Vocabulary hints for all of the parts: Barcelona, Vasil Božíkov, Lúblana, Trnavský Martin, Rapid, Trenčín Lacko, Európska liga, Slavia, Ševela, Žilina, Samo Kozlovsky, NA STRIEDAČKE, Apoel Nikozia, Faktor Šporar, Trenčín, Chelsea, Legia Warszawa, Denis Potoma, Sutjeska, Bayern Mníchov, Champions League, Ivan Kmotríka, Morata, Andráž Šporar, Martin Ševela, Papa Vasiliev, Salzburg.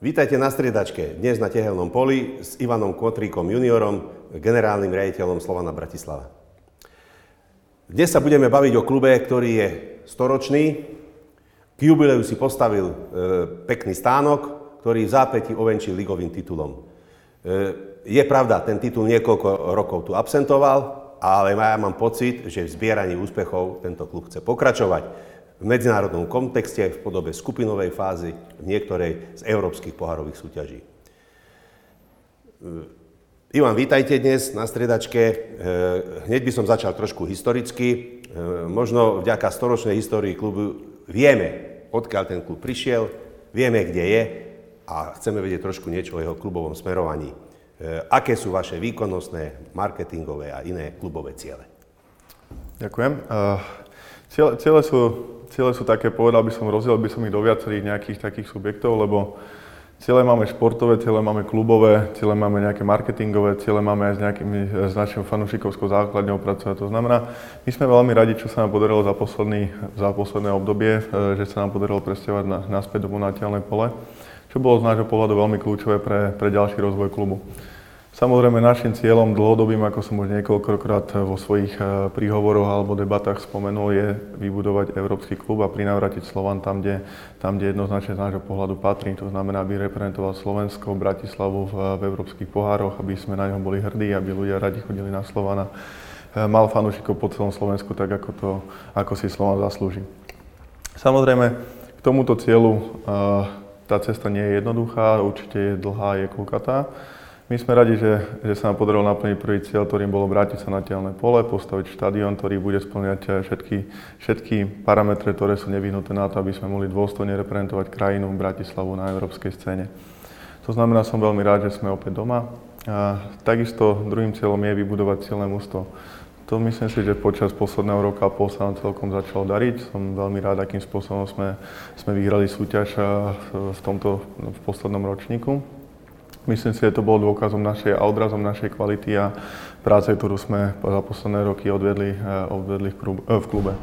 Vítajte na striedačke, dnes na Tehelnom poli s Ivanom Kmotríkom juniorom, generálnym riaditeľom Slovana Bratislava. Dnes sa budeme baviť o klube, ktorý je storočný. K jubileu si postavil pekný stánok, ktorý v zápäti ovenčil ligovým titulom. Je pravda, ten titul niekoľko rokov tu absentoval, ale ja mám pocit, že v zbieraní úspechov tento klub chce pokračovať. V medzinárodnom kontexte, v podobe skupinovej fázy, v niektorej z európskych pohárových súťaží. Ivan, vítajte dnes na striedačke. Hneď by som začal trošku historicky. Možno vďaka storočnej histórii klubu vieme, odkiaľ ten klub prišiel, vieme, kde je a chceme vedieť trošku niečo o jeho klubovom smerovaní. Aké sú vaše výkonnostné, marketingové a iné klubové ciele? Ďakujem. Ciele sú také, povedal by som, rozdiel by som ich do viacerých nejakých takých subjektov, lebo ciele máme športové, ciele máme klubové, ciele máme nejaké marketingové, ciele máme aj s našou fanúšikovskou základňou pracovať. To znamená, my sme veľmi radi, čo sa nám podarilo za posledné obdobie, že sa nám podarilo presťahovať naspäť do Tehelné pole, čo bolo z nášho pohľadu veľmi kľúčové pre ďalší rozvoj klubu. Samozrejme, našim cieľom dlhodobým, ako som už niekoľkokrát vo svojich príhovoroch alebo debatách spomenul, je vybudovať európsky klub a prinavrátiť Slovan tam, kde jednoznačne z nášho pohľadu patrí. To znamená, aby reprezentoval Slovensko, Bratislavu v európskych pohároch, aby sme na ňom boli hrdí, aby ľudia radi chodili na Slovana. Mal fanúšikov po celom Slovensku, tak ako si Slovan zaslúži. Samozrejme, k tomuto cieľu tá cesta nie je jednoduchá, určite je dlhá, je kľukatá. My sme radi, že sa nám podarilo naplniť prvý cieľ, ktorým bolo vrátiť sa na Tehelné pole, postaviť štadión, ktorý bude spĺňať všetky parametre, ktoré sú nevyhnuté na to, aby sme mohli dôstojne reprezentovať krajinu Bratislavu na európskej scéne. To znamená, som veľmi rád, že sme opäť doma. A takisto druhým cieľom je vybudovať silné mužstvo. To myslím si, že počas posledného roka a pol sa nám celkom začalo dariť. Som veľmi rád, akým spôsobom sme vyhrali súťaž v poslednom ročníku. Myslím si, že to bolo dôkazom odrazom našej kvality a práce, ktorú sme za posledné roky odvedli v klube.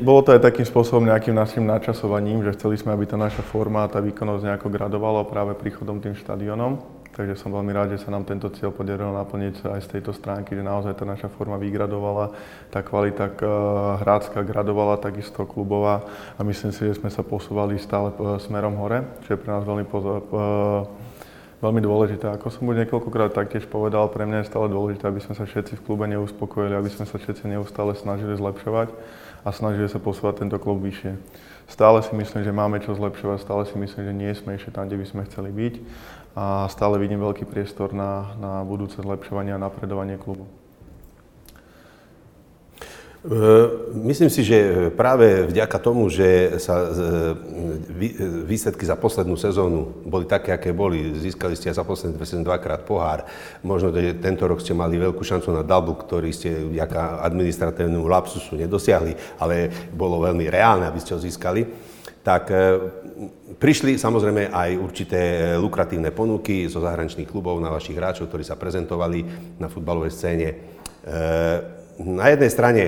Bolo to aj takým spôsobom nejakým našim načasovaním, že chceli sme, aby tá naša forma a tá výkonnosť nejako gradovala práve príchodom tým štadiónom. Takže som veľmi rád, že sa nám tento cieľ podarilo naplniť aj z tejto stránky, že naozaj tá naša forma vygradovala, tá kvalita hrácka gradovala, takisto klubová a myslím si, že sme sa posúvali stále smerom hore, čo je pre nás veľmi dôležité. Ako som už niekoľkokrát taktiež povedal, pre mňa je stále dôležité, aby sme sa všetci v klube neuspokojili, aby sme sa všetci neustále snažili zlepšovať a snažili sa posúvať tento klub vyššie. Stále si myslím, že máme čo zlepšovať, stále si myslím, že nie sme ešte tam, kde by sme chceli byť a stále vidím veľký priestor na budúce zlepšovanie a napredovanie klubu. Myslím si, že práve vďaka tomu, že sa výsledky za poslednú sezónu boli také, aké boli, získali ste za poslednú sezónu dvakrát pohár, možno že tento rok ste mali veľkú šancu na dabu, ktorý ste vďaka administratívnemu lapsusu nedosiahli, ale bolo veľmi reálne, aby ste ho získali. Tak prišli samozrejme aj určité lukratívne ponuky zo zahraničných klubov na vašich hráčov, ktorí sa prezentovali na futbalovej scéne. Na jednej strane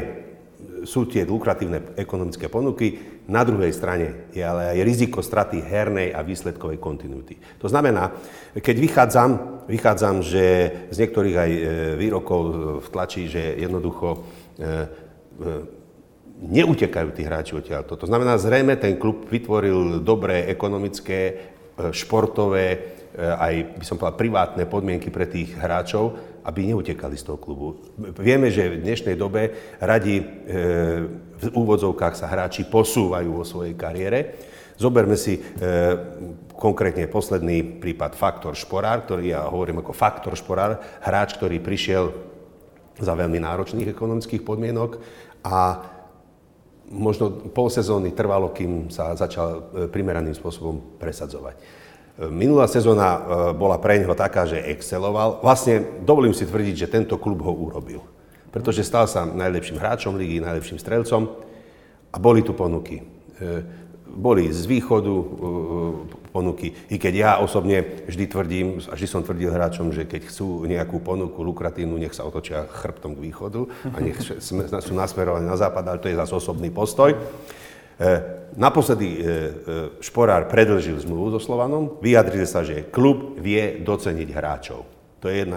sú tie lukratívne ekonomické ponuky, na druhej strane je ale aj riziko straty hernej a výsledkovej kontinuity. To znamená, keď vychádzam, že z niektorých aj výrokov v tlači, že jednoducho neutekajú tí hráči odtiaľto. To znamená, zrejme ten klub vytvoril dobré ekonomické, športové, aj by som povedal privátne podmienky pre tých hráčov, aby neutekali z toho klubu. Vieme, že v dnešnej dobe radi v úvodzovkách sa hráči posúvajú vo svojej kariére. Zoberme si konkrétne posledný prípad Faktor Šporar, ktorý ja hovorím ako Faktor Šporar, hráč, ktorý prišiel za veľmi náročných ekonomických podmienok a možno pol sezóny trvalo, kým sa začal primeraným spôsobom presadzovať. Minulá sezóna bola pre ňoho taká, že exceloval. Vlastne dovolím si tvrdiť, že tento klub ho urobil. Pretože stal sa najlepším hráčom ligy, najlepším strelcom a boli tu ponuky. Boli z východu ponuky. I keď ja osobne vždy tvrdím, a vždy som tvrdil hráčom, že keď chcú nejakú ponuku lukratívnu, nech sa otočia chrbtom k východu a nech sú nasmerovaní na západ, ale to je zase osobný postoj. Naposledy Šporár predĺžil zmluvu so Slovanom, vyjadril sa, že klub vie doceniť hráčov. To je jedno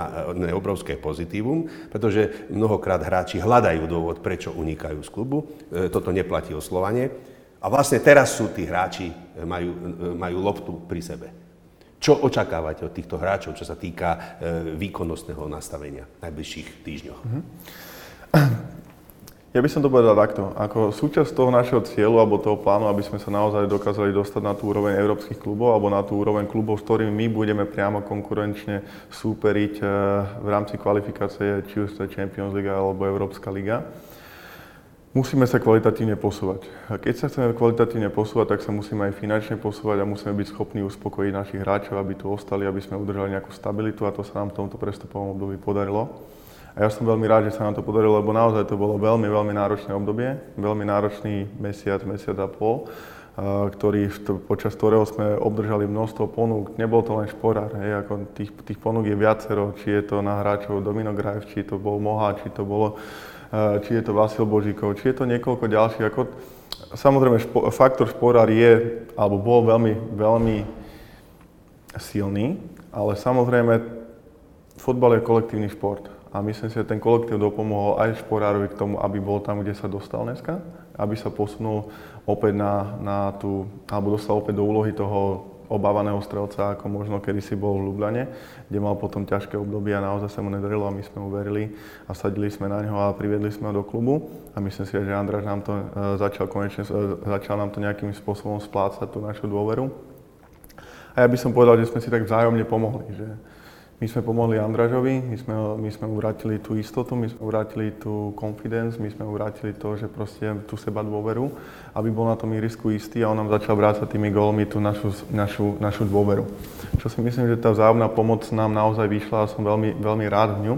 obrovské pozitívum, pretože mnohokrát hráči hľadajú dôvod, prečo unikajú z klubu. Toto neplatí o Slovane. A vlastne teraz sú tí hráči, majú loptu pri sebe. Čo očakávate od týchto hráčov, čo sa týka výkonnostného nastavenia v najbližších týždňoch? Ja by som to povedal takto. Ako súčasť toho našeho cieľu alebo toho plánu, aby sme sa naozaj dokázali dostať na tú úroveň európskych klubov alebo na tú úroveň klubov, s ktorými my budeme priamo konkurenčne súperiť v rámci kvalifikácie či už to Champions League alebo Európska liga. Musíme sa kvalitatívne posúvať. A keď sa chceme kvalitatívne posúvať, tak sa musíme aj finančne posúvať a musíme byť schopní uspokojiť našich hráčov, aby tu ostali, aby sme udržali nejakú stabilitu a to sa nám v tomto prestupovom období podarilo. A ja som veľmi rád, že sa nám to podarilo, lebo naozaj to bolo veľmi, veľmi náročné obdobie, veľmi náročný mesiac a pol, ktorý počas ktorého sme obdržali množstvo ponúk. Nebol to len Šporár, hej, ako tých ponúk je viacero, či je to na hráčov Dominik Greif, či to bol Moha, či je to Vasil Božíkov, či je to niekoľko ďalších. Ako, samozrejme, faktor Šporár je, alebo bol veľmi, veľmi silný, ale samozrejme, futbal je kolektívny šport. A myslím si, že ten kolektív dopomohol aj Šporárovi k tomu, aby bol tam, kde sa dostal dneska, aby sa posunul opäť na tú, alebo dostal opäť do úlohy toho obávaného strelca, ako možno kedysi bol v Lúblane, kde mal potom ťažké obdobie a naozaj sa mu nedarilo a my sme mu verili a sadili sme na neho a priviedli sme ho do klubu a myslím si, že Andráž nám to začal nám to nejakým spôsobom splácať tú našu dôveru. A ja by som povedal, že sme si tak vzájomne pomohli, že my sme pomohli Andrážovi, my sme vrátili tú istotu, my sme vrátili tú confidence, my sme vrátili to, že proste tú seba dôveru, aby bol na tom ihrisku istý a on nám začal vrácať tými gólmi tú našu dôveru. Čo si myslím, že tá vzájomná pomoc nám naozaj vyšla a som veľmi, veľmi rád v ňu.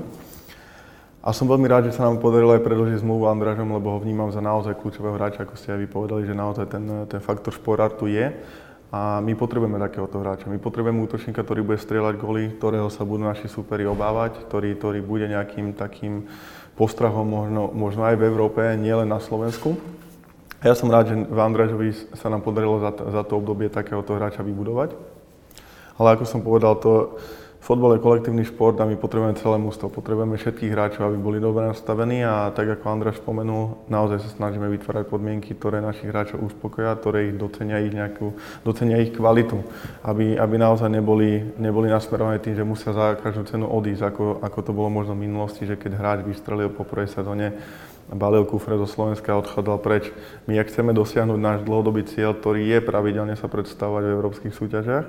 A som veľmi rád, že sa nám podarilo aj predĺžiť zmluvu Andrážom, lebo ho vnímam za naozaj kľúčového hráča, ako ste aj vy povedali, že naozaj ten faktor Šporár tu je. A my potrebujeme takéhoto hráča. My potrebujeme útočníka, ktorý bude strieľať góly, ktorého sa budú naši súperi obávať, ktorý bude nejakým takým postrahom možno aj v Európe, nielen na Slovensku. Ja som rád, že v Andrážovi sa nám podarilo za to obdobie takéhoto hráča vybudovať. Ale ako som povedal, to fotbal je kolektívny šport a my potrebujeme celé mužstvo. Potrebujeme všetkých hráčov, aby boli dobre nastavení a tak ako Andráž spomenul, naozaj sa snažíme vytvárať podmienky, ktoré našich hráčov uspokoja, ktoré ich docenia ich kvalitu, aby naozaj neboli nasmerované tým, že musia za každú cenu odísť, ako to bolo možno v minulosti, že keď hráč vystrelil po prvej sezóne, balil kufre zo Slovenska a odchádzal preč. My ak chceme dosiahnuť náš dlhodobý cieľ, ktorý je pravidelne sa predstavovať v európskych súťažiach,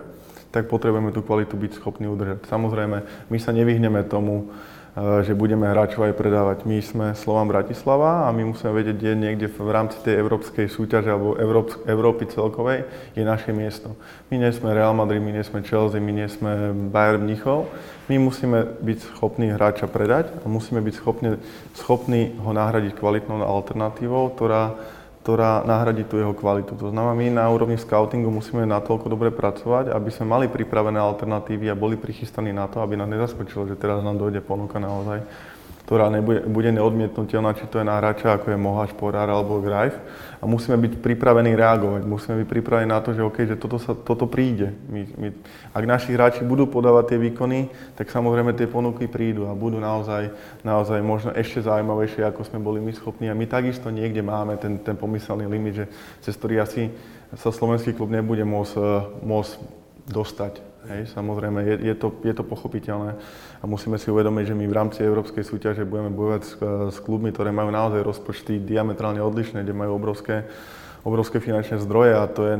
tak potrebujeme tú kvalitu byť schopní udržať. Samozrejme, my sa nevyhneme tomu, že budeme hráčov aj predávať. My sme Slovan Bratislava a my musíme vedieť, kde niekde v rámci tej európskej súťaže alebo Európy celkovej je naše miesto. My nie sme Real Madrid, my nie sme Chelsea, my nie sme Bayern Mníchov. My musíme byť schopní hráča predať a musíme byť schopní ho nahradiť kvalitnou alternatívou, ktorá nahradí tú jeho kvalitu. To znamená, my na úrovni scoutingu musíme natoľko dobre pracovať, aby sme mali pripravené alternatívy a boli prichystaní na to, aby nás nezaskočilo, že teraz nám dojde ponuka naozaj, ktorá bude neodmietnutelná, či to je na hráča, ako je Moha, Šporár alebo Greif. A musíme byť pripravení reagovať, musíme byť pripravení na to, že OK, že toto príde. Ak naši hráči budú podávať tie výkony, tak samozrejme tie ponuky prídu a budú naozaj možno ešte zaujímavejšie, ako sme boli my schopní. A my takisto niekde máme ten pomyselný limit, že cez ktorý asi sa slovenský klub nebude môcť dostať. Hej, samozrejme, je to pochopiteľné a musíme si uvedomiť, že my v rámci európskej súťaže budeme bojovať s klubmi, ktoré majú naozaj rozpočty diametrálne odlišné, kde majú obrovské finančné zdroje a to je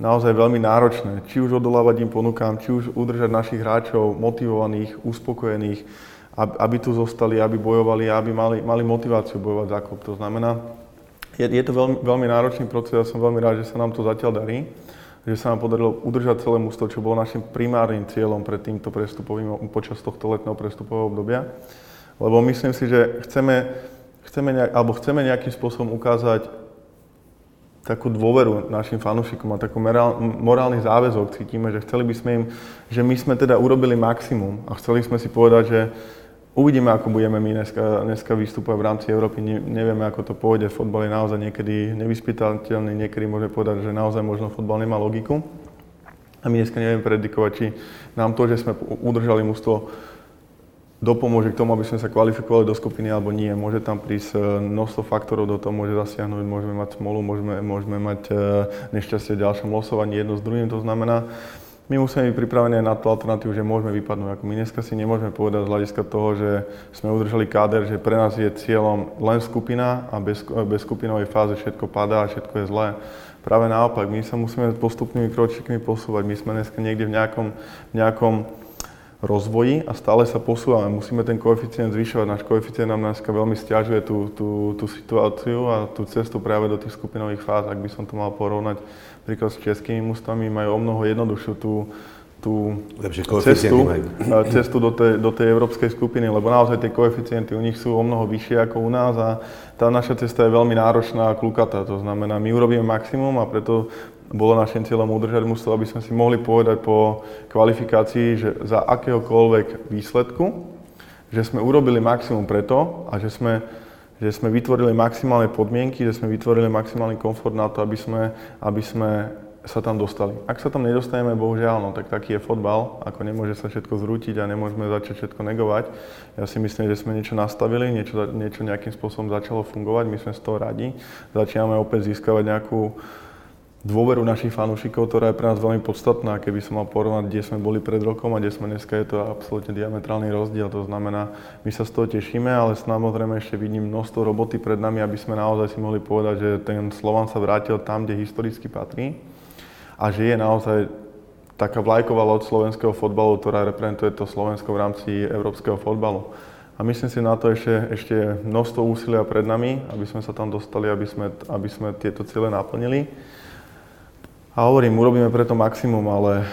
naozaj veľmi náročné. Či už odolávať im ponukám, či už udržať našich hráčov motivovaných, uspokojených, aby tu zostali, aby bojovali a aby mali motiváciu bojovať za klub. To znamená, je to veľmi, veľmi náročný proces a som veľmi rád, že sa nám to zatiaľ darí. Že sa nám podarilo udržať celé mužstvo, čo bolo našim primárnym cieľom pred týmto prestupovým, počas tohto letného prestupového obdobia. Lebo myslím si, že chceme nejakým spôsobom ukázať takú dôveru našim fanúšikom a takú morálny záväzok cítime, že chceli by sme im, že my sme teda urobili maximum a chceli sme si povedať, že Uvidíme, ako budeme my dneska vystupovať v rámci Európy. Nevieme, ako to pôjde. Fotbal je naozaj niekedy nevyspytateľný, niekedy môžeme povedať, že naozaj možno fotbal nemá logiku. A my dneska nevieme predikovať, či nám to, že sme udržali mužstvo, dopomôže k tomu, aby sme sa kvalifikovali do skupiny, alebo nie. Môže tam prísť množstvo faktorov do toho, môže zasiahnuť, môžeme mať smolu, môžeme mať nešťastie v ďalšom losovaní jedno s druhým. To znamená, my musíme byť pripravení aj na tú alternatívu, že môžeme vypadnúť. My dneska si nemôžeme povedať z hľadiska toho, že sme udržali káder, že pre nás je cieľom len skupina a bez skupinovej fáze všetko padá a všetko je zlé. Práve naopak, my sa musíme postupnými kročíkmi posúvať. My sme dneska niekde v nejakom rozvoji a stále sa posúvame. Musíme ten koeficient zvyšovať. Náš koeficient nám dneska veľmi sťažuje tú situáciu a tú cestu práve do tých skupinových fáz. Ak by som to mal porovnať, príklad s českými mužstvami, majú o mnoho jednoduchšiu tú cestu do tej európskej skupiny, lebo naozaj tie koeficienty u nich sú o mnoho vyššie ako u nás a tá naša cesta je veľmi náročná a kľukatá. To znamená, my urobíme maximum a preto bolo našim cieľom udržať mužstvo, aby sme si mohli povedať po kvalifikácii, že za akéhokoľvek výsledku, že sme urobili maximum preto a že sme vytvorili maximálne podmienky, že sme vytvorili maximálny komfort na to, aby sme sa tam dostali. Ak sa tam nedostaneme, bohužiaľ, no, tak taký je fotbal, ako nemôže sa všetko zrútiť a nemôžeme začať všetko negovať. Ja si myslím, že sme niečo nastavili, niečo nejakým spôsobom začalo fungovať, my sme z toho radi. Začíname opäť získavať nejakú dôveru našich fanúšikov, ktorá je pre nás veľmi podstatná. Keby som mal porovnať, kde sme boli pred rokom a kde sme dneska, je to absolútne diametrálny rozdiel. To znamená, my sa z toho tešíme, ale samozrejme ešte vidím množstvo roboty pred nami, aby sme naozaj si mohli povedať, že ten Slovan sa vrátil tam, kde historicky patrí a že je naozaj taká vlajková loď slovenského fotbalu, ktorá reprezentuje to Slovensko v rámci európskeho fotbalu. A myslím si, na to ešte je množstvo úsilia pred nami, aby sme sa tam dostali, aby sme tieto ciele naplnili. A hovorím, urobíme preto maximum, ale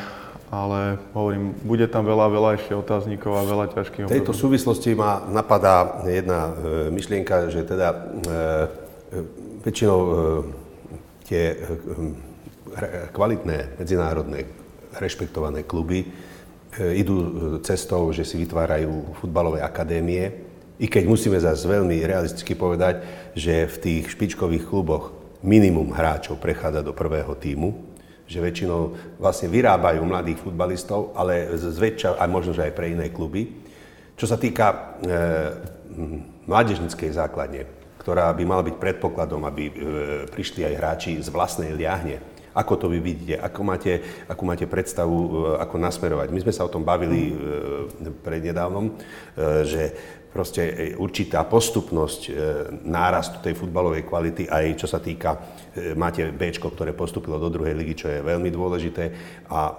hovorím, bude tam veľa ešte otáznikov a veľa ťažkých období. V tejto súvislosti ma napadá jedna myšlienka, že teda väčšinou tie kvalitné, medzinárodné, rešpektované kluby idú cestou, že si vytvárajú futbalové akadémie. I keď musíme zase veľmi realisticky povedať, že v tých špičkových kluboch minimum hráčov prechádza do prvého tímu, že väčšinou vlastne vyrábajú mladých futbalistov, ale zväčša, a možno, že aj pre iné kluby. Čo sa týka mládežníckej základne, ktorá by mala byť predpokladom, aby prišli aj hráči z vlastnej liahne. Ako to vy vidíte? Ako máte predstavu, ako nasmerovať? My sme sa o tom bavili prednedávnom, že proste určitá postupnosť nárastu tej futbalovej kvality, aj čo sa týka, máte Bčko, ktoré postúpilo do druhej ligy, čo je veľmi dôležité a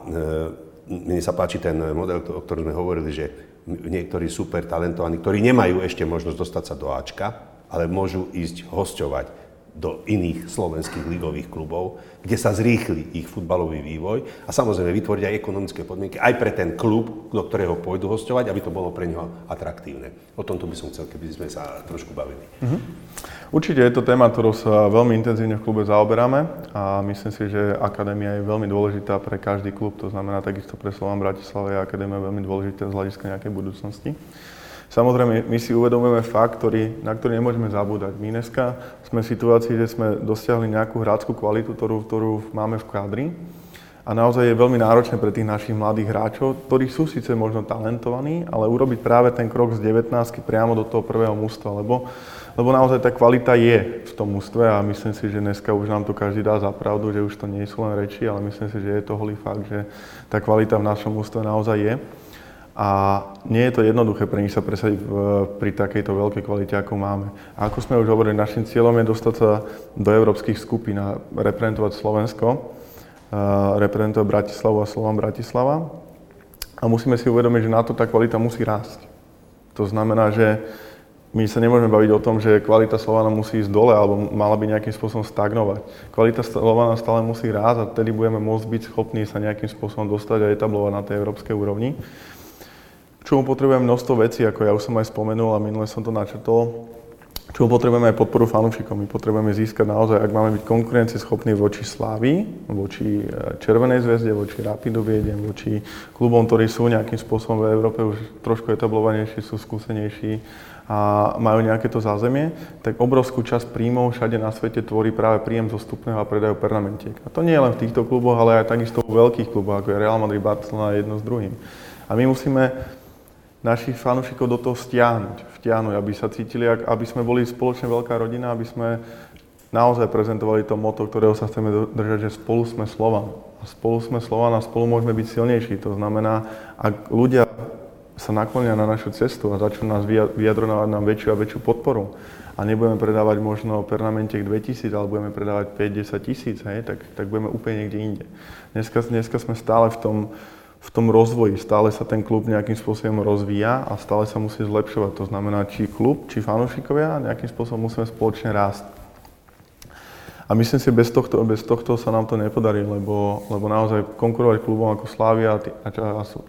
mne sa páči ten model, o ktorom sme hovorili, že niektorí super talentovaní, ktorí nemajú ešte možnosť dostať sa do Ačka, ale môžu ísť hosťovať do iných slovenských ligových klubov, kde sa zrýchli ich futbalový vývoj a samozrejme vytvoriť aj ekonomické podmienky aj pre ten klub, do ktorého pôjdu hosťovať, aby to bolo pre neho atraktívne. O tomto by som chcel, keby sme sa trošku bavili. Určite je to téma, ktorou sa veľmi intenzívne v klube zaoberáme a myslím si, že akadémia je veľmi dôležitá pre každý klub, to znamená takisto pre Slovan Bratislava je akadémia veľmi dôležitá z hľadiska nejakej budúcnosti. Samozrejme, my si uvedomujeme fakt, na ktorý nemôžeme zabúdať. My dneska sme v situácii, že sme dosiahli nejakú hráčskú kvalitu, ktorú máme v kádri. A naozaj je veľmi náročné pre tých našich mladých hráčov, ktorí sú síce možno talentovaní, ale urobiť práve ten krok z 19 priamo do toho prvého mužstva, lebo naozaj tá kvalita je v tom mužstve a myslím si, že dneska už nám to každý dá za pravdu, že už to nie sú len reči, ale myslím si, že je to holý fakt, že tá kvalita v našom mužstve naozaj je. A nie je to jednoduché pre nich sa presadiť pri takejto veľkej kvalite, ako máme. A ako sme už hovorili, našim cieľom je dostať sa do európskych skupín a reprezentovať Slovensko, reprezentovať Bratislavu a Slovan Bratislava. A musíme si uvedomiť, že na to tá kvalita musí rásť. To znamená, že my sa nemôžeme baviť o tom, že kvalita Slovana musí ísť dole, alebo mala by nejakým spôsobom stagnovať. Kvalita Slovana stále musí rásť a vtedy budeme môcť byť schopní sa nejakým spôsobom dostať a etablovať na tej európskej úrovni. K čomu potrebujem množstvo vecí, ako ja už som aj spomenul a minule som to načrtol. Čo potrebujeme aj podporu fanúšikov. My potrebujeme získať naozaj, ak máme byť konkurencieschopní voči Slavii, voči Červenej hviezde, voči Rapidu Viedem, voči klubom, ktorí sú nejakým spôsobom v Európe už trošku etablovanejší, sú skúsenejší a majú nejaké to zázemie, tak obrovskú časť príjmov všade na svete tvorí práve príjem zo vstupného a predajú pernamentiek. A to nie je len v týchto kluboch, ale aj takisto u veľkých klubov, ako je Real Madrid, Barcelona, jedno s druhým. A my musíme našich fanúšikov do toho vtiahnuť, aby sa cítili, aby sme boli spoločne veľká rodina, aby sme naozaj prezentovali to motto, ktorého sa chceme držať, že spolu sme Slovan. A spolu sme Slovan a spolu môžeme byť silnejší. To znamená, ak ľudia sa naklonia na našu cestu a začnú nás vyjadrovať nám väčšiu a väčšiu podporu a nebudeme predávať možno pernamentiek 2000, ale budeme predávať 5-10 tisíc, hej, tak budeme úplne niekde inde. Dneska sme stále v tom rozvoji, stále sa ten klub nejakým spôsobom rozvíja a stále sa musí zlepšovať. To znamená, či klub, či fanúšikovia, nejakým spôsobom musíme spoločne rásť. A myslím si, bez tohto sa nám to nepodarí, lebo naozaj konkurovať klubom ako Slavia,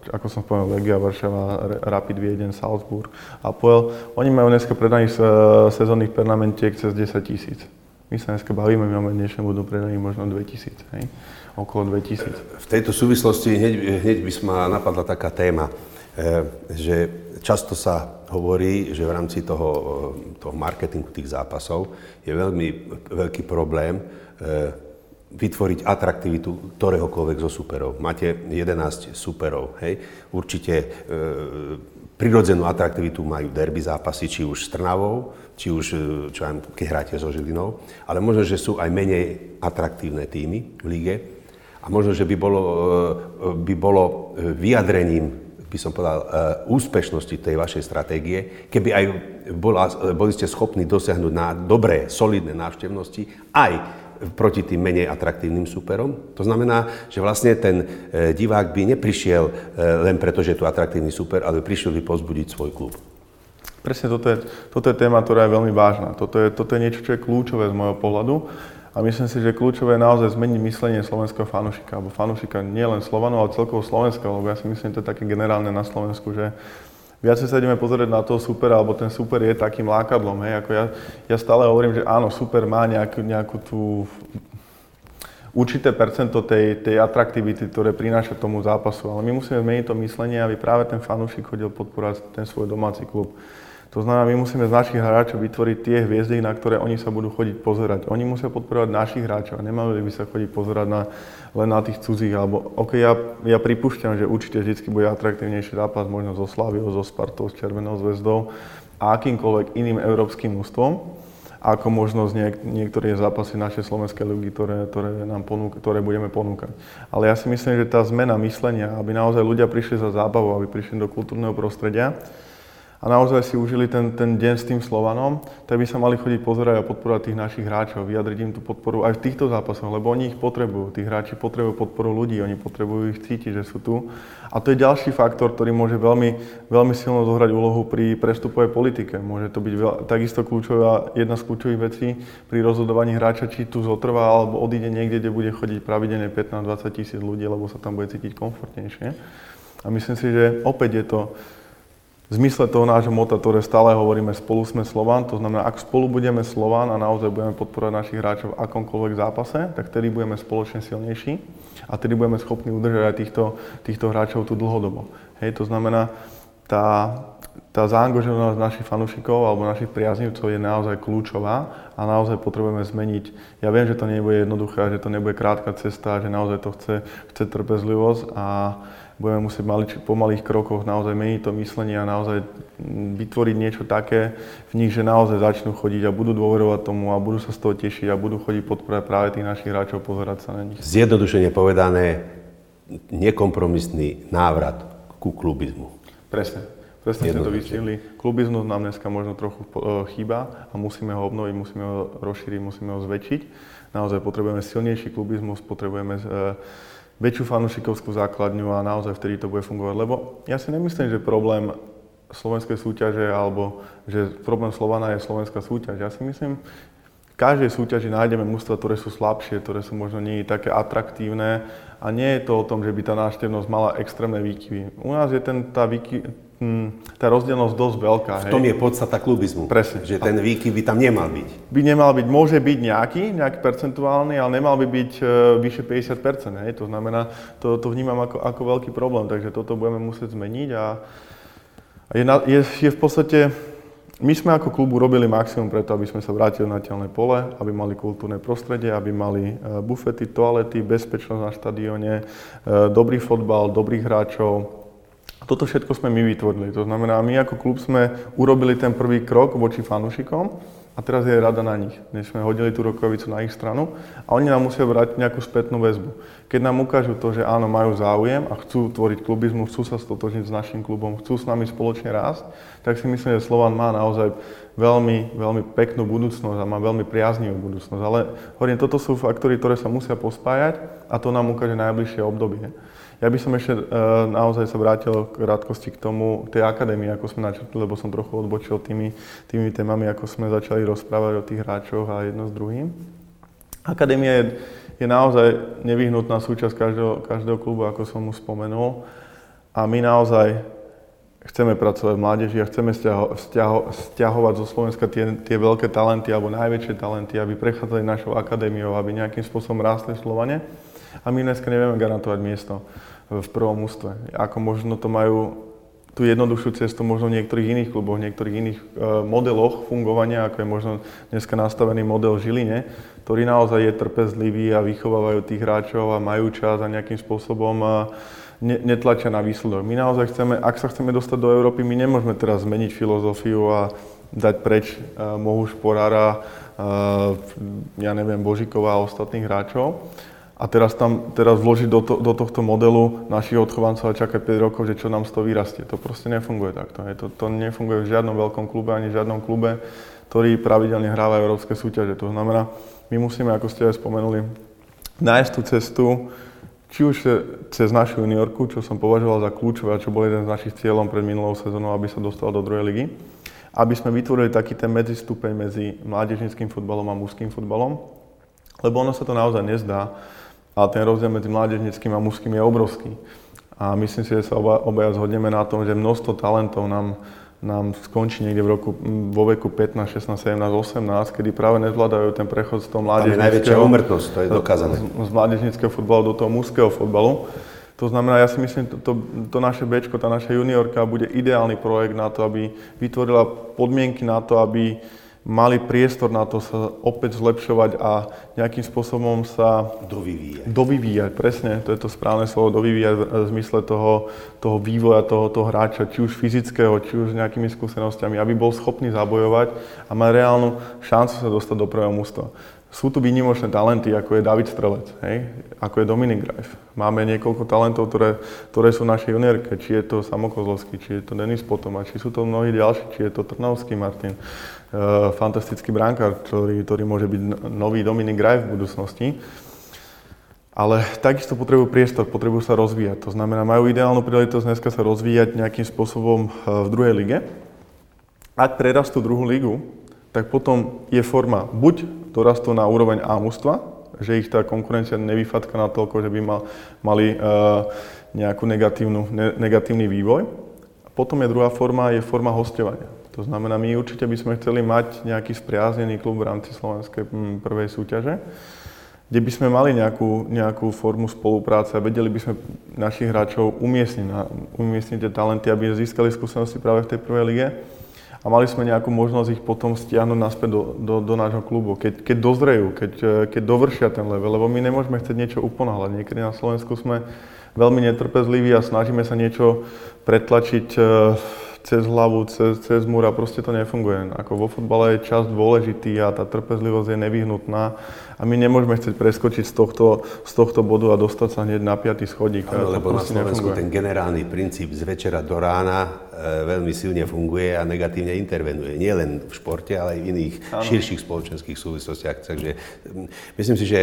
ako som spomenul, Legia Warszawa, Rapid Vieden, Salzburg, Apoel, oni majú dneska predaných sezónnych pernamentiek cez 10 tisíc. My sa dneska bavíme, my máme dnešné budú predaných možno 2000, hej? Okolo 2000. V tejto súvislosti hneď by ma napadla taká téma, že často sa hovorí, že v rámci toho marketingu tých zápasov je veľmi veľký problém vytvoriť atraktivitu ktoréhokoľvek zo superov. Máte 11 superov, hej? Určite prirodzenú atraktivitu majú derby zápasy, či už s Trnavou, či už, keď hráte so Žilinou, ale možno, že sú aj menej atraktívne týmy v líge a možno, že by bolo vyjadrením, by som povedal, úspešnosti tej vašej stratégie, keby aj boli ste schopní dosiahnuť na dobré, solidné návštevnosti aj proti tým menej atraktívnym súperom. To znamená, že vlastne ten divák by neprišiel len preto, že je tu atraktívny súper, ale prišiel by povzbudiť svoj klub. Presne, toto je téma, ktorá je veľmi vážna. Toto je niečo, čo je kľúčové z môjho pohľadu. A myslím si, že kľúčové je naozaj zmeniť myslenie slovenského fanúšika, alebo fanúšika nielen Slovanov, ale celkovo Slovenska, lebo ja si myslím, že to je také generálne na Slovensku, že viacej sa ideme pozrieť na toho supera, alebo ten super je takým lákadlom, hej, ako ja stále hovorím, že áno, super má nejakú tú určité percento tej atraktivity, ktoré prináša tomu zápasu, ale my musíme zmeniť to myslenie, aby práve ten fanúšik chodil podporovať ten svoj domáci klub. To znamená, my musíme z našich hráčov vytvoriť tie hviezdy, na ktoré oni sa budú chodiť pozerať. Oni musia podporovať našich hráčov a nemali by sa chodiť pozerať len na tých cudzích. Alebo, ja pripúšťam, že určite vždy bude atraktívnejší zápas možno so Slaviou, so Spartou, s Červenou hviezdou a akýmkoľvek iným európskym mužstvom, ako možno z niektoré zápasy našej slovenskej ligy, ktoré budeme ponúkať. Ale ja si myslím, že tá zmena myslenia, aby naozaj ľudia prišli za zábavou, aby prišli do kultúrneho prostredia, a naozaj si užili ten deň s tým Slovanom, tak by sa mali chodiť pozerať a podporovať tých našich hráčov, vyjadriť im tú podporu aj v týchto zápasoch, lebo oni ich potrebujú, tí hráči potrebujú podporu ľudí, oni potrebujú ich cítiť, že sú tu. A to je ďalší faktor, ktorý môže veľmi, veľmi silno zohrať úlohu pri prestupovej politike. Môže to byť takisto kľúčová, jedna z kľúčových vecí pri rozhodovaní hráča, či tu zotrvá alebo odíde niekde, kde bude chodiť pravidelne 15-20 tisíc ľudí, lebo sa tam bude cítiť komfortnejšie. A myslím si, že opäť je to v zmysle toho nášho mota, ktoré stále hovoríme, spolu sme Slovan, to znamená, ak spolu budeme Slovan a naozaj budeme podporovať našich hráčov v akomkoľvek zápase, tak tedy budeme spoločne silnejší a tedy budeme schopní udržať aj týchto hráčov tu dlhodobo. Hej, to znamená, tá zaangažovanosť našich fanúšikov alebo našich priaznivcov je naozaj kľúčová a naozaj potrebujeme zmeniť. Ja viem, že to nebude jednoduché, že to nebude krátka cesta, že naozaj to chce trpezlivosť a budeme musieť po malých krokoch naozaj meniť to myslenie a naozaj vytvoriť niečo také v nich, že naozaj začnú chodiť a budú dôverovať tomu a budú sa z toho tešiť a budú chodiť podporovať práve tých našich hráčov, pozerať sa na nich. Zjednodušene povedané, nekompromisný návrat ku klubizmu. Presne ste to vystihli. Klubizmus nám dneska možno trochu chýba a musíme ho obnoviť, musíme ho rozšíriť, musíme ho zväčšiť. Naozaj potrebujeme silnejší klubizmus, potrebujeme väčšiu fanúšikovskú základňu a naozaj vtedy to bude fungovať, lebo ja si nemyslím, že problém slovenskej súťaže alebo že problém Slovana je slovenská súťaž. Ja si myslím, v každej súťaži nájdeme mužstva, ktoré sú slabšie, ktoré sú možno nie také atraktívne a nie je to o tom, že by tá návštevnosť mala extrémne výkyvy. U nás je ten, tá výky, tá rozdielnosť dosť veľká. V tom je podstata klubizmu. Presne. Že ten výkyv by tam nemal byť. By nemal byť. Môže byť nejaký percentuálny, ale nemal by byť vyše 50%. Hej. To znamená, to vnímam ako veľký problém, takže toto budeme musieť zmeniť. A je v podstate... My sme ako klubu robili maximum preto, aby sme sa vrátili na Tehelné pole, aby mali kultúrne prostredie, aby mali bufety, toalety, bezpečnosť na štadióne, dobrý fotbal, dobrých hráčov. Toto všetko sme my vytvorili. To znamená, my ako klub sme urobili ten prvý krok voči fanúšikom a teraz je rada na nich. Dnes sme hodili tú rokovicu na ich stranu a oni nám musia vrátiť nejakú spätnú väzbu. Keď nám ukážu to, že áno, majú záujem a chcú tvoriť klubizmu, chcú sa stotožniť s našim klubom, chcú s nami spoločne rásť, tak si myslím, že Slovan má naozaj veľmi, veľmi peknú budúcnosť a má veľmi priaznivú budúcnosť. Ale hovorím, toto sú faktory, ktoré sa musia pospájať a to nám ukáže najbližšie obdobie. Ja by som ešte naozaj sa vrátil k krátkosti k tej akadémii, ako sme načrtli, lebo som trochu odbočil tými témami, ako sme začali rozprávať o tých hráčoch a jedno s druhým. Akadémia je naozaj nevyhnutná súčasť každého klubu, ako som už spomenul. A my naozaj chceme pracovať v mládeži a chceme stiahovať zo Slovenska tie veľké talenty alebo najväčšie talenty, aby prechádzali našou akadémiou, aby nejakým spôsobom rástli v Slovane. A my dneska nevieme garantovať miesto v prvom ústve. Ako možno to majú tú jednoduchšiu cestu možno v niektorých iných kluboch, v niektorých iných modeloch fungovania, ako je možno dneska nastavený model v Žiline, ktorý naozaj je trpezlivý a vychovávajú tých hráčov a majú čas a nejakým spôsobom netlačia na výsledok. My naozaj chceme, ak sa chceme dostať do Európy, my nemôžeme teraz zmeniť filozofiu a dať preč Mohu Šporára, Božíkova a ostatných hráčov. A teraz vložiť do tohto modelu našich odchovancov a čakať 5 rokov, že čo nám z toho vyrastie. To proste nefunguje takto. To nefunguje v žiadnom veľkom klube, ani v žiadnom klube, ktorý pravidelne hráva európske súťaže. To znamená, my musíme, ako ste aj spomenuli, nájsť tú cestu, či už cez našu juniorku, čo som považoval za kľúčové a čo bol jeden z našich cieľov pred minulou sezónou, aby sa dostal do druhej ligy, aby sme vytvorili taký ten medzistupeň medzi mládežníckym futbalom a mužským futbalom, lebo ono sa to naozaj nezdá. A ten rozdiel medzi mládežníckym a mužským je obrovský. A myslím si, že sa obaja zhodneme na tom, že množstvo talentov nám skončí niekde vo veku 15, 16, 17, 18, kedy práve nezvládajú ten prechod z toho mládežníckeho... Tam je najväčšia úmrtnosť, to je dokázané. Z mládežníckeho futbalu do toho mužského futbalu. To znamená, ja si myslím, to naše Bčko, tá naša juniorka bude ideálny projekt na to, aby vytvorila podmienky na to, aby mali priestor na to sa opäť zlepšovať a nejakým spôsobom sa dovyvíjať. Presne, to je to správne slovo, dovyvíjať v zmysle toho vývoja, toho hráča, či už fyzického, či už nejakými skúsenostiami, aby bol schopný zabojovať a mať reálnu šancu sa dostať do prvého mužstva. Sú tu výnimočné talenty, ako je David Strelec, hej? Ako je Dominik Greif. Máme niekoľko talentov, ktoré sú naše juniorke, či je to Samo Kozlovsky, či je to Denis Potoma, či sú to mnohí ďalší, či je to Trnavský Martin, fantastický brankár, ktorý môže byť nový Dominik Greif v budúcnosti. Ale takisto potrebujú priestor, potrebujú sa rozvíjať. To znamená, majú ideálnu príležitosť dneska sa rozvíjať nejakým spôsobom v druhej lige. Ak prerastú druhú ligu, tak potom je forma buď dorastú na úroveň A mužstva, že ich tá konkurencia nevyfatka na toľko, že by mali nejakú negatívny vývoj. Potom je druhá forma, je forma hosťovania. To znamená, my určite by sme chceli mať nejaký spriaznený klub v rámci slovenskej prvej súťaže, kde by sme mali nejakú formu spolupráce a vedeli by sme našich hráčov umiestniť tie talenty, aby získali skúsenosti práve v tej prvej lige. A mali sme nejakú možnosť ich potom stiahnuť naspäť do nášho klubu, keď dozrejú, keď dovršia ten level, lebo my nemôžeme chcieť niečo uponáhľať. Niekedy na Slovensku sme veľmi netrpezliví a snažíme sa niečo pretlačiť cez hlavu, cez múr a proste to nefunguje. Ako vo futbale je čas dôležitý a tá trpezlivosť je nevyhnutná a my nemôžeme chcieť preskočiť z tohto bodu a dostať sa hneď na 5. schodík. Áno, lebo na Slovensku nefunguje. Ten generálny princíp z večera do rána veľmi silne funguje a negatívne intervenuje. Nie len v športe, ale aj v iných širších spoločenských súvislostiach. Takže myslím si, že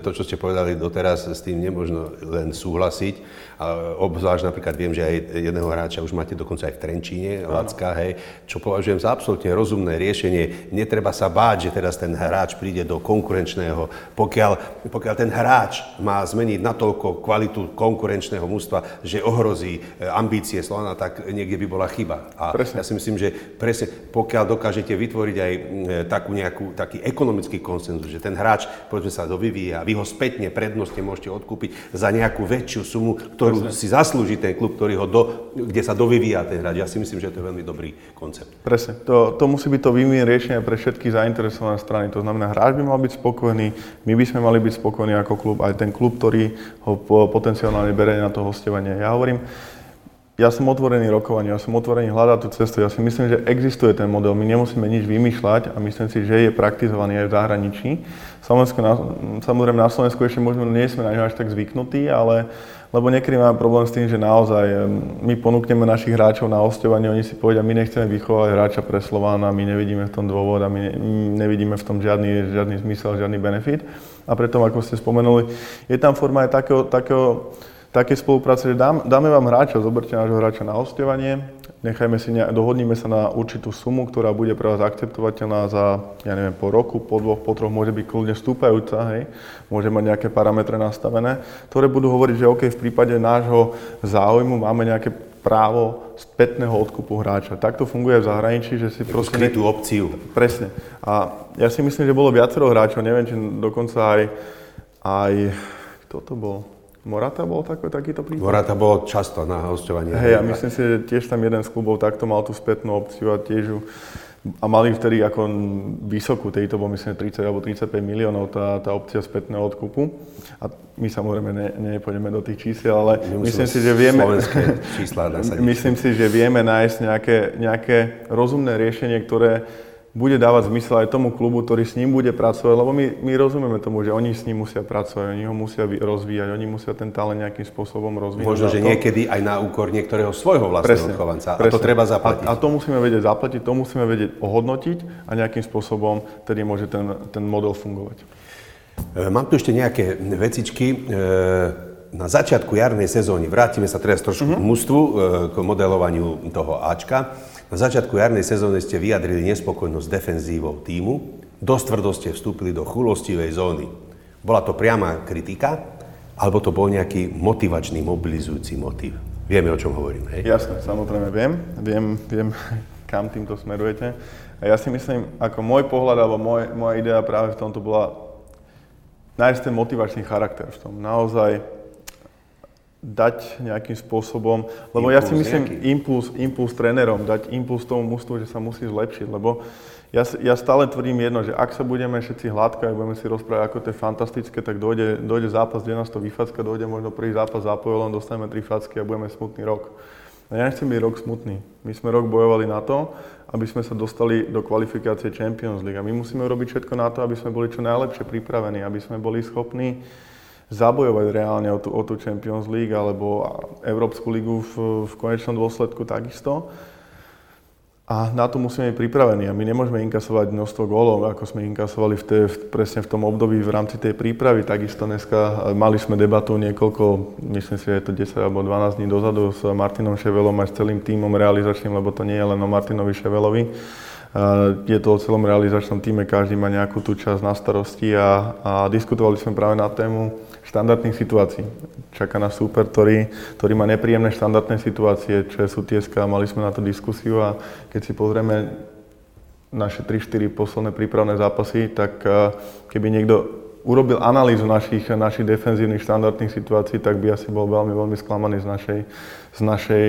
to, čo ste povedali doteraz, s tým nemožno len súhlasiť. A obzvlášť napríklad viem, že aj jedného hráča už máte dokonca aj v Trenčíne, Lacka, hej, čo považujem za absolútne rozumné riešenie. Netreba sa báť, že teraz ten hráč príde do konkurenčného, pokiaľ ten hráč má zmeniť natoľko kvalitu konkurenčného mužstva, že ohrozí ambície Slovana, tak niekde by bola chyba. A presne. Ja si myslím, že presne pokiaľ dokážete vytvoriť aj taký ekonomický konsenzus, že ten hráč povedzme sa dovyvíja, vy ho spätne prednostne môžete odkúpiť za nejakú väčšiu sumu, ktorú presne si zaslúži ten klub, ktorý ho kde sa dovyvíja ten hráč. Ja si myslím, že to je veľmi dobrý koncept. Presne. To musí byť to win-win riešenie pre všetky zainteresované strany. To znamená, hráč by mal byť spokojný, my by sme mali byť spokojní ako klub, aj ten klub, ktorý ho potenciálne berie na to hosťovanie. Ja hovorím, ja som otvorený rokovaniu, ja som otvorený hľadať tú cestu. Ja si myslím, že existuje ten model. My nemusíme nič vymýšľať a myslím si, že je praktizovaný aj v zahraničí. Samozrejme na Slovensku ešte možno nie sme na ňo až tak zvyknutí, ale lebo niekedy máme problém s tým, že naozaj my ponúkneme našich hráčov na hosťovanie, oni si povedia, my nechceme vychovať hráča pre Slována, my nevidíme v tom dôvod a my nevidíme v tom žiadny zmysel, žiadny benefit. A preto, ako ste spomenuli, je tam forma aj také spolupráce, že dáme vám hráča, zoberte nášho hráča na hosťovanie, dohodníme sa na určitú sumu, ktorá bude pre vás akceptovateľná za, po roku, po dvoch, po troch, môže byť kľudne vstúpajúca, hej, môže mať nejaké parametre nastavené, ktoré budú hovoriť, že OK, v prípade nášho záujmu máme nejaké právo spätného odkupu hráča. Takto funguje v zahraničí, že si proste skrytú opciu. Presne. A ja si myslím, že bolo viacero hráčov, neviem, či dokonca aj kto to bol? Morata bol takýto prípad? Morata bol často na hosťovanie. Hej, a myslím si, že tiež tam jeden z klubov takto mal tú spätnú opciu a mali vtedy ako vysokú, to bol myslím 30 alebo 35 miliónov tá opcia spätného odkupu. A my samozrejme nepôjdeme do tých čísiel, ale myslím si, že vieme nájsť nejaké rozumné riešenie, ktoré bude dávať zmysel aj tomu klubu, ktorý s ním bude pracovať, lebo my rozumieme tomu, že oni s ním musia pracovať, oni ho musia rozvíjať, oni musia ten talent nejakým spôsobom rozvíjať. Možno, že niekedy aj na úkor niektorého svojho vlastného chovanca. A to treba zaplatiť. A to musíme vedieť zaplatiť, to musíme vedieť ohodnotiť a nejakým spôsobom tedy môže ten model fungovať. Mám tu ešte nejaké vecičky. Na začiatku jarnej sezóny, vrátime sa teraz trošku k mužstvu, k modelovaniu toho Ačka. Na začiatku jarnej sezóny ste vyjadrili nespokojnosť s defenzívou tímu. Dosť tvrdo ste vstúpili do chulostivej zóny. Bola to priama kritika, alebo to bol nejaký motivačný, mobilizujúci motív? Vieme, o čom hovorím, hej? Jasne, samozrejme viem, kam týmto smerujete. A ja si myslím, ako môj pohľad, alebo moja idea práve v tomto bola nájsť ten motivačný charakter v tom. Naozaj dať nejakým spôsobom, lebo impuls, ja si myslím, impuls trénerom, dať impuls tomu mužstvu, že sa musí zlepšiť, lebo ja stále tvrdím jedno, že ak sa budeme všetci hladkať, budeme si rozprávať, ako to je fantastické, tak dojde zápas, kde nás to vyfacka, dojde možno prvý zápas za Apoelom, dostaneme 3 facky a budeme smutný rok. A ja nechcem byť rok smutný. My sme rok bojovali na to, aby sme sa dostali do kvalifikácie Champions League a my musíme urobiť všetko na to, aby sme boli čo najlepšie pripravení, aby sme boli schopní zabojovať reálne o tú Champions League alebo Európsku ligu v konečnom dôsledku takisto. A na to musíme byť pripravení. A my nemôžeme inkasovať množstvo gólov, ako sme inkasovali presne v tom období v rámci tej prípravy. Takisto dneska mali sme debatu niekoľko, myslím si, že je to 10 alebo 12 dní dozadu s Martinom Ševelom a s celým tímom realizačným, lebo to nie je len o Martinovi Ševelovi. Je to o celom realizačnom týme, každý má nejakú tú časť na starosti a diskutovali sme práve na tému štandardných situácií. Čaká nás súper, ktorý má nepríjemné štandardné situácie, čo je Sutjeska, mali sme na to diskusiu a keď si pozrieme naše 3-4 posledné prípravné zápasy, tak keby niekto urobil analýzu našich defenzívnych štandardných situácií, tak by asi bol veľmi, veľmi sklamaný z našej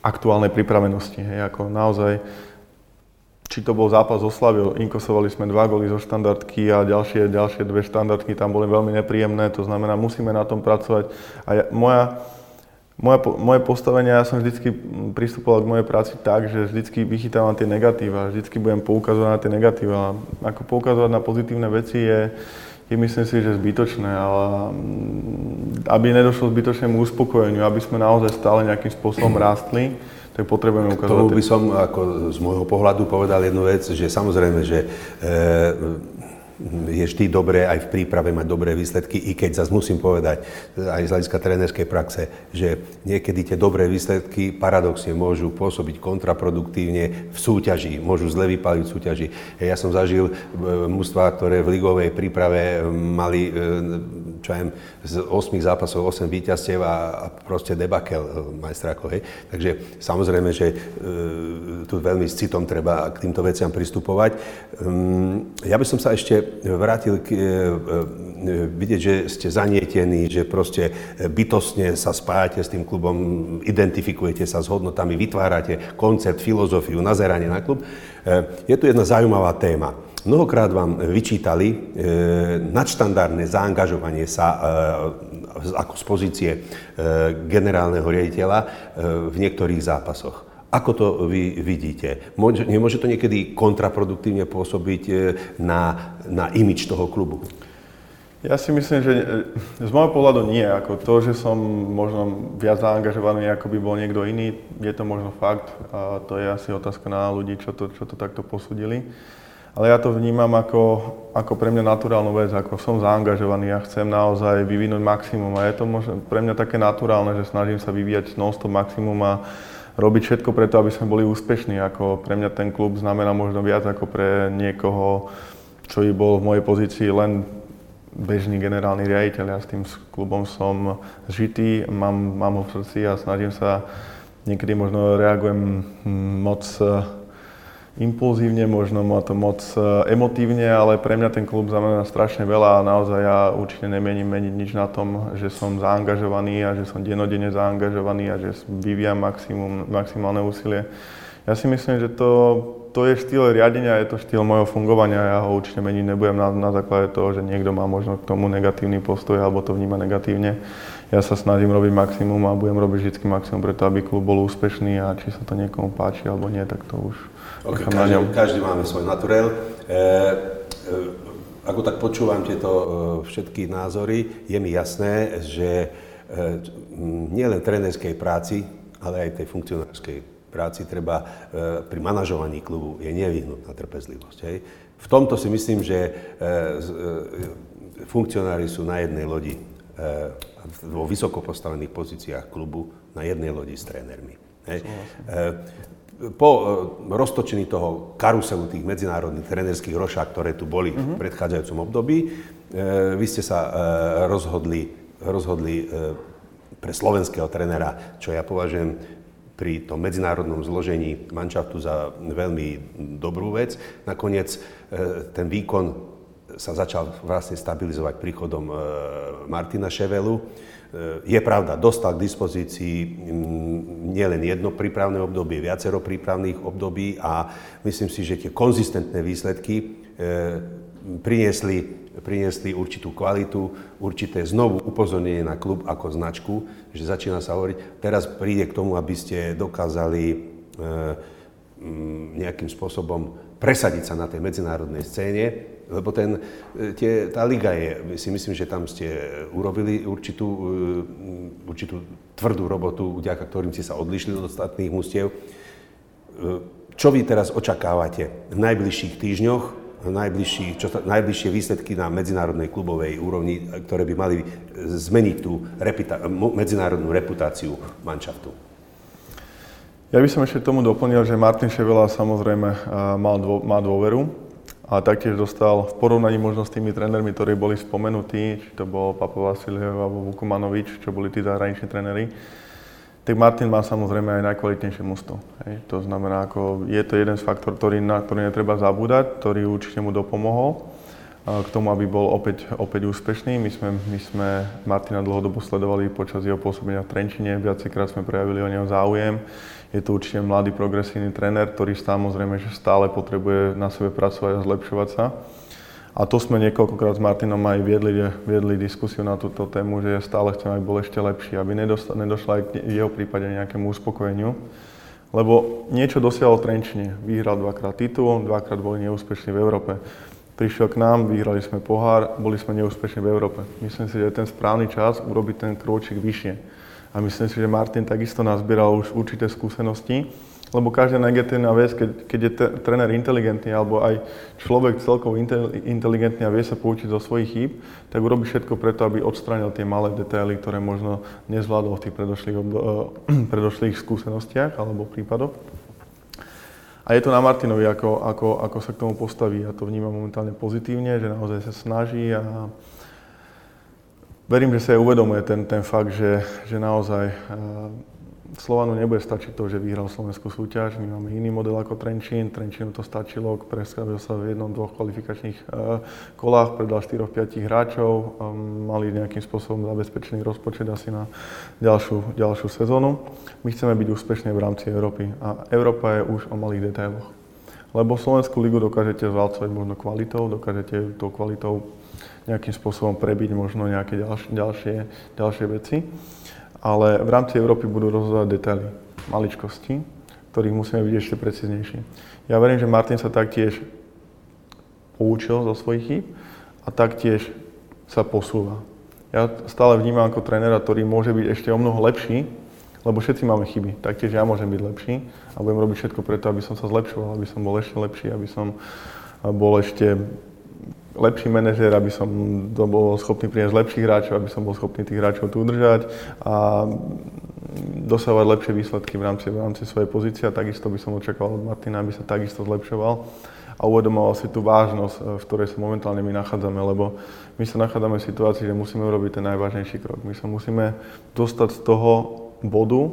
aktuálnej pripravenosti. Hej, ako naozaj či to bol zápas so Slaviou, inkosovali sme 2 góly zo štandardky a ďalšie 2 štandardky tam boli veľmi nepríjemné, to znamená, musíme na tom pracovať. A ja, moje postavenie, ja som vždycky pristupoval k mojej práci tak, že vždycky vychytávam tie negatíva, vždycky budem poukazovať na tie negatíva. Ako poukazovať na pozitívne veci je myslím si, že zbytočné, ale aby nedošlo k zbytočnému uspokojeniu, aby sme naozaj stále nejakým spôsobom rástli, tak potrebujeme ukázať. K tomu by som ako z môjho pohľadu povedal jednu vec, že samozrejme, že je vždy dobré aj v príprave mať dobré výsledky, i keď zase musím povedať aj z hľadiska trénerskej praxe, že niekedy tie dobré výsledky paradoxne môžu pôsobiť kontraproduktívne v súťaži, môžu zle vypaliť v súťaži. Ja som zažil mužstvá, ktoré v ligovej príprave mali čo aj z 8 zápasov 8 víťazstiev a proste debakel majstrákov, hej. Takže samozrejme, že tu veľmi s citom treba k týmto veciam pristupovať. Ja by som sa ešte vrátil, vidieť, že ste zanietení, že proste bytostne sa spájate s tým klubom, identifikujete sa s hodnotami, vytvárate koncept, filozofiu, nazeranie na klub. Je tu jedna zaujímavá téma. Mnohokrát vám vyčítali nadštandardné zaangažovanie sa ako z pozície generálneho riaditeľa v niektorých zápasoch. Ako to vy vidíte? Nemôže to niekedy kontraproduktívne pôsobiť na imidž toho klubu? Ja si myslím, že z môjho pohľadu nie. Ako to, že som možno viac zaangažovaný, ako by bol niekto iný, je to možno fakt. A to je asi otázka na ľudí, čo to takto posúdili. Ale ja to vnímam ako pre mňa naturálnu vec, ako som zaangažovaný a ja chcem naozaj vyvinúť maximum. A je to možno pre mňa také naturálne, že snažím sa vyvíjať non-stop maximum a robiť všetko preto, aby sme boli úspešní. Ako pre mňa ten klub znamená možno viac ako pre niekoho, čo by bol v mojej pozícii len bežný generálny riaditeľ. Ja s tým klubom som žitý, mám ho v srdci a snažím sa, niekedy možno reagujem moc impulzívne, možno moc emotívne, ale pre mňa ten klub znamená strašne veľa a naozaj ja určite nemienim meniť nič na tom, že som zaangažovaný a že som denodenne zaangažovaný a že vyvíjam maximálne úsilie. Ja si myslím, že to je štýl riadenia, je to štýl mojho fungovania. Ja ho určite meniť nebudem na základe toho, že niekto má možno k tomu negatívny postoj alebo to vníma negatívne. Ja sa snažím robiť maximum a budem robiť vždy maximum preto, aby klub bol úspešný a či sa to niekomu páči alebo nie, tak to už okay, nechám na ňom. Každý máme svoj naturel. Ako tak počúvam tieto všetky názory, je mi jasné, že nielen trénerskej práci, ale aj tej funkcionárskej práci treba pri manažovaní klubu je nevyhnutná trpezlivosť. Hej. V tomto si myslím, že funkcionári sú na jednej lodi, vo vysoko postavených pozíciách klubu, na jednej lodi s trénermi. Hej. Po roztočení toho karuselu tých medzinárodných trénerských rošák, ktoré tu boli v predchádzajúcom období, vy ste sa rozhodli pre slovenského trénera, čo ja považujem pri tom medzinárodnom zložení manšaftu za veľmi dobrú vec. Nakoniec ten výkon sa začal vlastne stabilizovať príchodom Martina Ševelu. Je pravda, dostal k dispozícii nielen jedno prípravné obdobie, viacero prípravných období a myslím si, že tie konzistentné výsledky priniesli určitú kvalitu, určité znovu upozornenie na klub ako značku, že začína sa hovoriť, teraz príde k tomu, aby ste dokázali nejakým spôsobom presadiť sa na tej medzinárodnej scéne, lebo tá liga je, si myslím, že tam ste urobili určitú tvrdú robotu, vďaka ktorým ste sa odlišili od ostatných mustiev. Čo vy teraz očakávate v najbližších týždňoch, najbližšie výsledky na medzinárodnej klubovej úrovni, ktoré by mali zmeniť tú medzinárodnú reputáciu manšaftu? Ja by som ešte tomu doplnil, že Martin Ševela samozrejme má dôveru a taktiež dostal v porovnaní možno s tými trénermi, ktorí boli spomenutí, či to bol Papa Vasiliev alebo Vukumanovič, čo boli tí zahraniční tréneri, tak Martin má samozrejme aj najkvalitnejšie mužstvo. To znamená, je to jeden z faktorov, na ktorý netreba zabúdať, ktorý určite mu dopomohol k tomu, aby bol opäť úspešný. My sme Martina dlhodobo sledovali počas jeho pôsobenia v Trenčine, viackrát sme prejavili o neho záujem. Je to určite mladý progresívny tréner, ktorý samozrejme že stále potrebuje na sebe pracovať a zlepšovať sa. A to sme niekoľkokrát s Martinom aj viedli diskusiu na túto tému, že stále chcem, aby bol ešte lepší, aby nedošlo aj k jeho prípade nejakému uspokojeniu. Lebo niečo dosiahol v Trenčine. Vyhral dvakrát titul, dvakrát boli neúspešní v Európe. Prišiel k nám, vyhrali sme pohár, boli sme neúspešní v Európe. Myslím si, že je ten správny čas urobiť ten krôčik vyššie. A myslím si, že Martin takisto nazbieral už určité skúsenosti. Lebo každá negatívna vec, keď je tréner inteligentný, alebo aj človek celkovo inteligentný a vie sa poučiť zo svojich chýb, tak urobí všetko preto, aby odstránil tie malé detaily, ktoré možno nezvládol v tých predošlých skúsenostiach alebo prípadoch. A je to na Martinovi, ako sa k tomu postaví. Ja to vnímam momentálne pozitívne, že naozaj sa snaží a Verím, že sa uvedomuje ten fakt, že naozaj Slovanu nebude stačiť to, že vyhral slovenskú súťaž. My máme iný model ako Trenčín. Trenčínu to stačilo, preskavil sa v jednom, dvoch kvalifikačných kolách, predal 4-5 hráčov, mali nejakým spôsobom zabezpečený rozpočet asi na ďalšiu sezónu. My chceme byť úspešní v rámci Európy a Európa je už o malých detailoch. Lebo Slovenskú ligu dokážete zválcovať možno kvalitou, dokážete tou kvalitou nejakým spôsobom prebiť možno nejaké ďalšie veci. Ale v rámci Európy budú rozhodovať detaily, maličkosti, ktorých musíme byť ešte preciznejší. Ja verím, že Martin sa taktiež poučil zo svojich chýb a taktiež sa posúva. Ja stále vnímam ako trénera, ktorý môže byť ešte o mnoho lepší, lebo všetci máme chyby, taktiež ja môžem byť lepší a budem robiť všetko preto, aby som sa zlepšoval, aby som bol ešte lepší, aby som bol ešte lepší manažér, aby som bol schopný priniesť lepších hráčov, aby som bol schopný tých hráčov tu udržať a dosávať lepšie výsledky v rámci svojej pozície. A takisto by som očakával od Martina, aby sa takisto zlepšoval a uvedomoval si tú vážnosť, v ktorej sa momentálne my nachádzame, lebo my sa nachádzame v situácii, že musíme urobiť ten najvážnejší krok. My sa musíme dostať z toho bodu,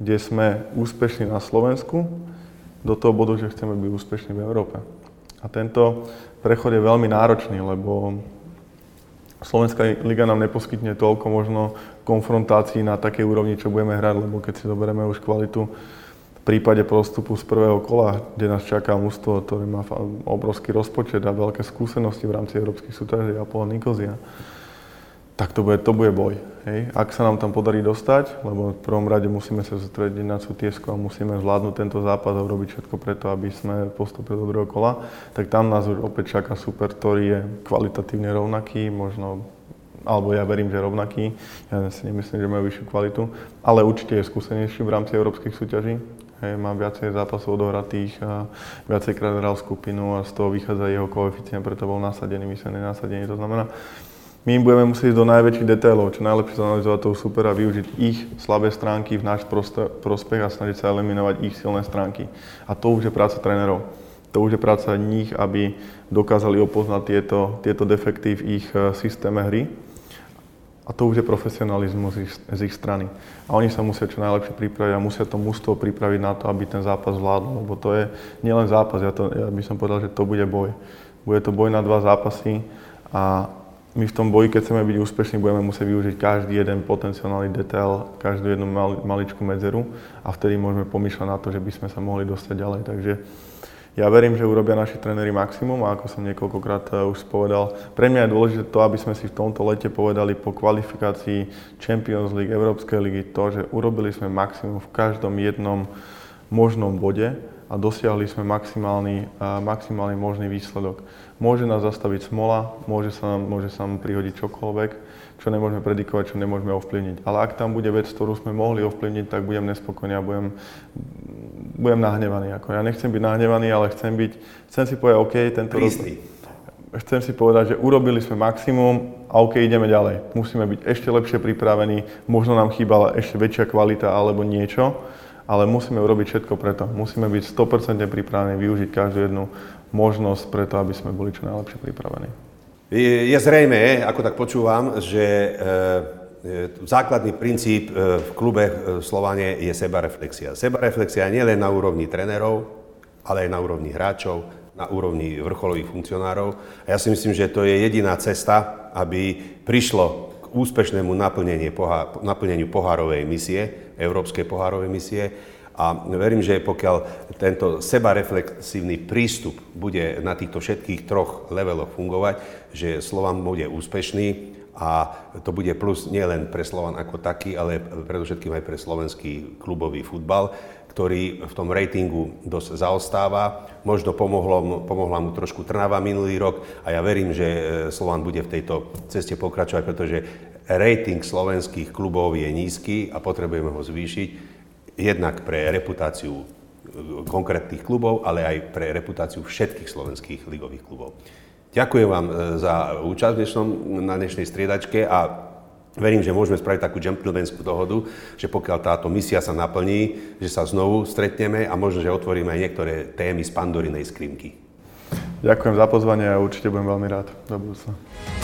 kde sme úspešní na Slovensku, do toho bodu, že chceme byť úspešní v Európe. A tento prechod je veľmi náročný, lebo Slovenská liga nám neposkytne toľko možno konfrontácií na takej úrovni, čo budeme hrať, lebo keď si doberieme už kvalitu v prípade postupu z prvého kola, kde nás čaká mužstvo, ktoré má obrovský rozpočet a veľké skúsenosti v rámci európskych súťaží Apoel Nikozia, tak to bude boj. Hej. Ak sa nám tam podarí dostať, lebo v prvom rade musíme sa sústrediť na Sutjesku a musíme zvládnuť tento zápas a urobiť všetko preto, aby sme postupili do druhého kola, tak tam nás už opäť čaká super, ktorý je kvalitatívne rovnaký, možno, alebo ja verím, že rovnaký, ja si nemyslím, že majú vyššiu kvalitu, ale určite je skúsenejší v rámci európskych súťaží. Hej, má viacej zápasov odohratých, viacejkrát hral skupinu a z toho vychádza jeho koeficient, preto bol nasadený, my sme nenasadení, to znamená, my budeme musieť do najväčších detailov, čo najlepšie zanalizovať toho supera, využiť ich slabé stránky v náš prospech a snažiť sa eliminovať ich silné stránky. A to už je práca trénerov. To už je práca nich, aby dokázali opoznať tieto defekty v ich systéme hry. A to už je profesionalizmus z ich strany. A oni sa musia čo najlepšie pripraviť a musia to mužstvo pripraviť na to, aby ten zápas zvládol. Lebo to je nielen zápas, ja by som povedal, že to bude boj. Bude to boj na 2 zápasy a my v tom boji, keď chceme byť úspešní, budeme musieť využiť každý jeden potenciálny detail, každú jednu maličkú medzeru a vtedy môžeme pomýšľať na to, že by sme sa mohli dostať ďalej. Takže ja verím, že urobia naši tréneri maximum a ako som niekoľkokrát už povedal, pre mňa je dôležité to, aby sme si v tomto lete povedali po kvalifikácii Champions League, Európskej ligy to, že urobili sme maximum v každom jednom možnom bode a dosiahli sme maximálny možný výsledok. Môže nás zastaviť smola, môže sa nám prihodiť čokoľvek, čo nemôžeme predikovať, čo nemôžeme ovplyvniť. Ale ak tam bude vec, ktorú sme mohli ovplyvniť, tak budem nespokojný a budem nahnevaný. Ako ja nechcem byť nahnevaný, ale chcem si povedať, OK, tento prísný. Chcem si povedať, že urobili sme maximum a OK, ideme ďalej. Musíme byť ešte lepšie pripravení, možno nám chýbala ešte väčšia kvalita alebo niečo, ale musíme urobiť všetko preto. Musíme byť 100% pripravení, využiť každú jednu možnosť preto, aby sme boli čo najlepšie pripravení. Je zrejmé, ako tak počúvam, že základný princíp v klube Slovane je sebareflexia. Sebareflexia nie len na úrovni trénerov, ale aj na úrovni hráčov, na úrovni vrcholových funkcionárov. A ja si myslím, že to je jediná cesta, aby prišlo k úspešnému naplneniu pohárovej misie, európskej pohárovej misie. A verím, že pokiaľ tento sebareflexívny prístup bude na týchto všetkých 3 leveloch fungovať, že Slovan bude úspešný a to bude plus nielen pre Slovan ako taký, ale predovšetkým aj pre slovenský klubový futbal, ktorý v tom ratingu dosť zaostáva. Možno pomohla mu trošku Trnava minulý rok a ja verím, že Slovan bude v tejto ceste pokračovať, pretože rating slovenských klubov je nízky a potrebujeme ho zvýšiť. Jednak pre reputáciu konkrétnych klubov, ale aj pre reputáciu všetkých slovenských ligových klubov. Ďakujem vám za účasť na dnešnej striedačke a verím, že môžeme spraviť takú gentlemanskú dohodu, že pokiaľ táto misia sa naplní, že sa znovu stretneme a možno, že otvoríme aj niektoré témy z Pandorinej skrinky. Ďakujem za pozvanie a určite budem veľmi rád do budúcna.